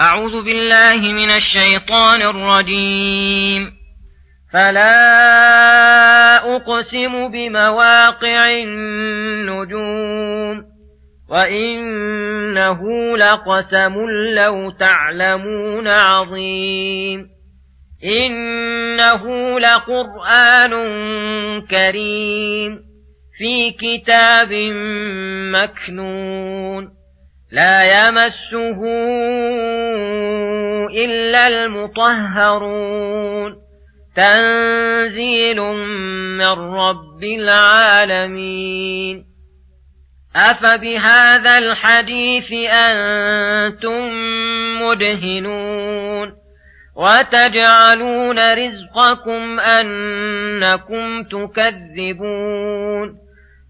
أعوذ بالله من الشيطان الرجيم. فلا أقسم بمواقع النجوم وإنه لقسم لو تعلمون عظيم. إنه لقرآن كريم في كتاب مكنون لا يمسه إلا المطهرون تنزيل من رب العالمين. أفبهذا الحديث أنتم مدهنون وتجعلون رزقكم أنكم تكذبون.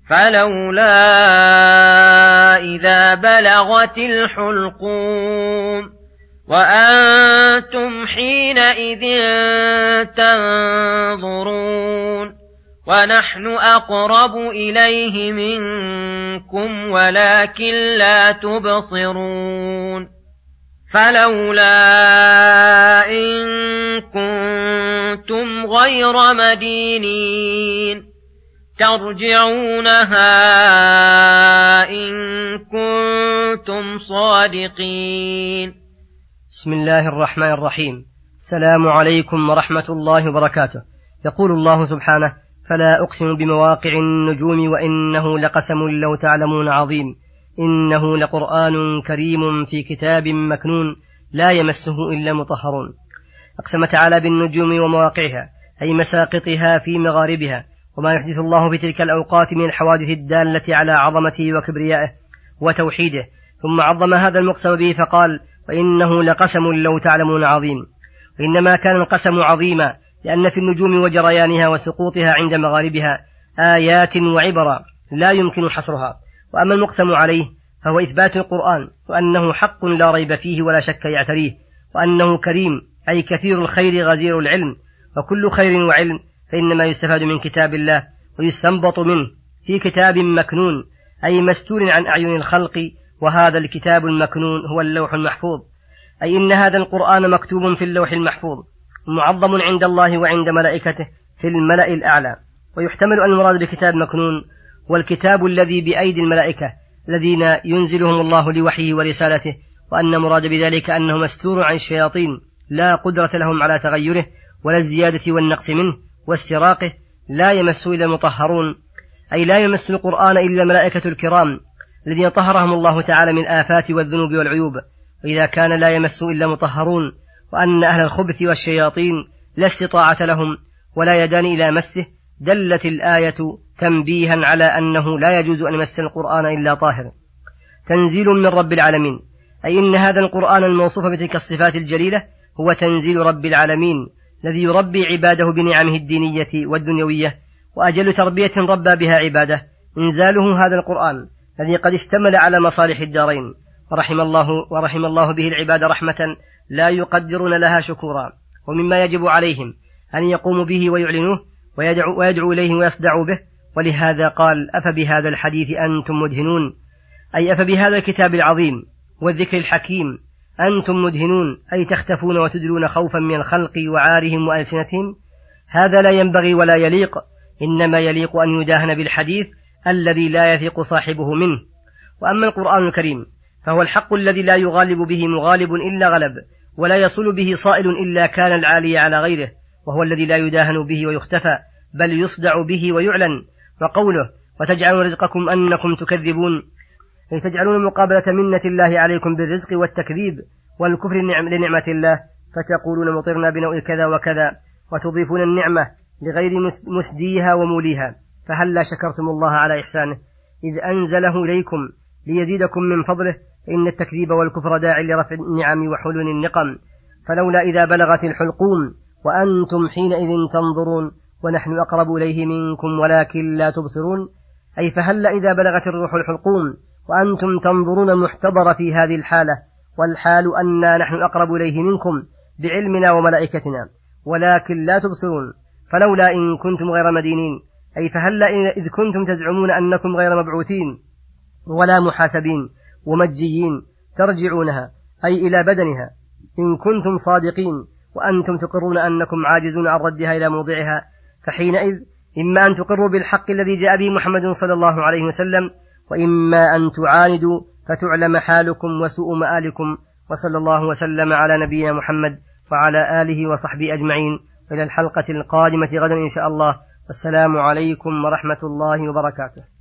فلولا إذا بلغت الحلقوم وأنتم حينئذ تنظرون ونحن أقرب إليه منكم ولكن لا تبصرون. فلولا إن كنتم غير مدينين ترجعونها إن كنتم صادقين. بسم الله الرحمن الرحيم. السلام عليكم ورحمة الله وبركاته. يقول الله سبحانه: فلا أقسم بمواقع النجوم وإنه لقسم لو تعلمون عظيم. إنه لقرآن كريم في كتاب مكنون لا يمسه إلا مطهرون. أقسم تعالى بالنجوم ومواقعها أي مساقطها في مغاربها وما يحدث الله في تلك الأوقات من الحوادث الدالة على عظمته وكبريائه وتوحيده، ثم عظم هذا المقسم به فقال: وإنه لقسم لو تعلمون عظيم. وإنما كان القسم عظيما لأن في النجوم وجريانها وسقوطها عند مغاربها آيات وعبر لا يمكن حصرها. وأما المقسم عليه فهو إثبات القرآن وأنه حق لا ريب فيه ولا شك يعتريه، وأنه كريم أي كثير الخير غزير العلم، وكل خير وعلم فإنما يستفاد من كتاب الله ويستنبط منه في كتاب مكنون أي مستور عن أعين الخلق، وهذا الكتاب المكنون هو اللوح المحفوظ، أي إن هذا القرآن مكتوب في اللوح المحفوظ معظم عند الله وعند ملائكته في الملأ الأعلى. ويحتمل أن المراد بكتاب مكنون هو الكتاب الذي بأيدي الملائكة الذين ينزلهم الله لوحيه ورسالته، وأن مراد بذلك أنه مستور عن الشياطين لا قدرة لهم على تغيره ولا الزيادة والنقص منه واستراقه، لا يمس إلا المطهرون أي لا يمس القرآن إلا الملائكة الكرام الذين طهرهم الله تعالى من آفات والذنوب والعيوب. وإذا كان لا يمس إلا مطهرون وأن أهل الخبث والشياطين لا استطاعة لهم ولا يدان إلى مسه، دلت الآية تنبيها على أنه لا يجوز أن يمس القرآن إلا طاهر. تنزيل من رب العالمين أي إن هذا القرآن الموصوف بتلك الصفات الجليلة هو تنزيل رب العالمين الذي يربي عباده بنعمه الدينية والدنيوية، وأجل تربية ربى بها عباده إنزاله هذا القرآن الذي قد اشتمل على مصالح الدارين، ورحم الله به العباد رحمة لا يقدرون لها شكورا، ومما يجب عليهم أن يقوموا به ويعلنوه ويدعوا إليه ويصدعوا به. ولهذا قال: أفبهذا الحديث أنتم مدهنون، أي أفبهذا الكتاب العظيم والذكر الحكيم أنتم مدهنون أي تختفون وتدلون خوفا من الخلق وعارهم وألسنتهم. هذا لا ينبغي ولا يليق، إنما يليق أن يداهن بالحديث الذي لا يثق صاحبه منه. وأما القرآن الكريم فهو الحق الذي لا يغالب به مغالب إلا غلب، ولا يصل به صائل إلا كان العالي على غيره، وهو الذي لا يداهن به ويختفى بل يصدع به ويعلن. وقوله: وتجعلون رزقكم أنكم تكذبون، أي تجعلون مقابلة منة الله عليكم بالرزق والتكذيب والكفر لنعمة الله، فتقولون مطرنا بنوء كذا وكذا وتضيفون النعمة لغير مسديها وموليها، فهلا شكرتم الله على إحسانه إذ أنزله إليكم ليزيدكم من فضله، إن التكذيب والكفر داعي لرفع النعم وحلول النقم. فلولا إذا بلغت الحلقوم وأنتم حينئذ تنظرون ونحن أقرب إليه منكم ولكن لا تبصرون، أي فهلا إذا بلغت الروح الحلقوم وأنتم تنظرون محتضر في هذه الحالة، والحال أننا نحن أقرب إليه منكم بعلمنا وملائكتنا ولكن لا تبصرون. فلولا إن كنتم غير مدينين، أي فهلا إذ كنتم تزعمون أنكم غير مبعوثين ولا محاسبين ومجيين ترجعونها أي إلى بدنها إن كنتم صادقين وأنتم تقرون أنكم عاجزون عن ردها إلى موضعها، فحينئذ إما أن تقروا بالحق الذي جاء به محمد صلى الله عليه وسلم، وإما أن تعاندوا فتعلم حالكم وسوء مآلكم. وصلى الله وسلم على نبينا محمد وعلى آله وصحبه أجمعين، إلى الحلقة القادمة غدا إن شاء الله، والسلام عليكم ورحمة الله وبركاته.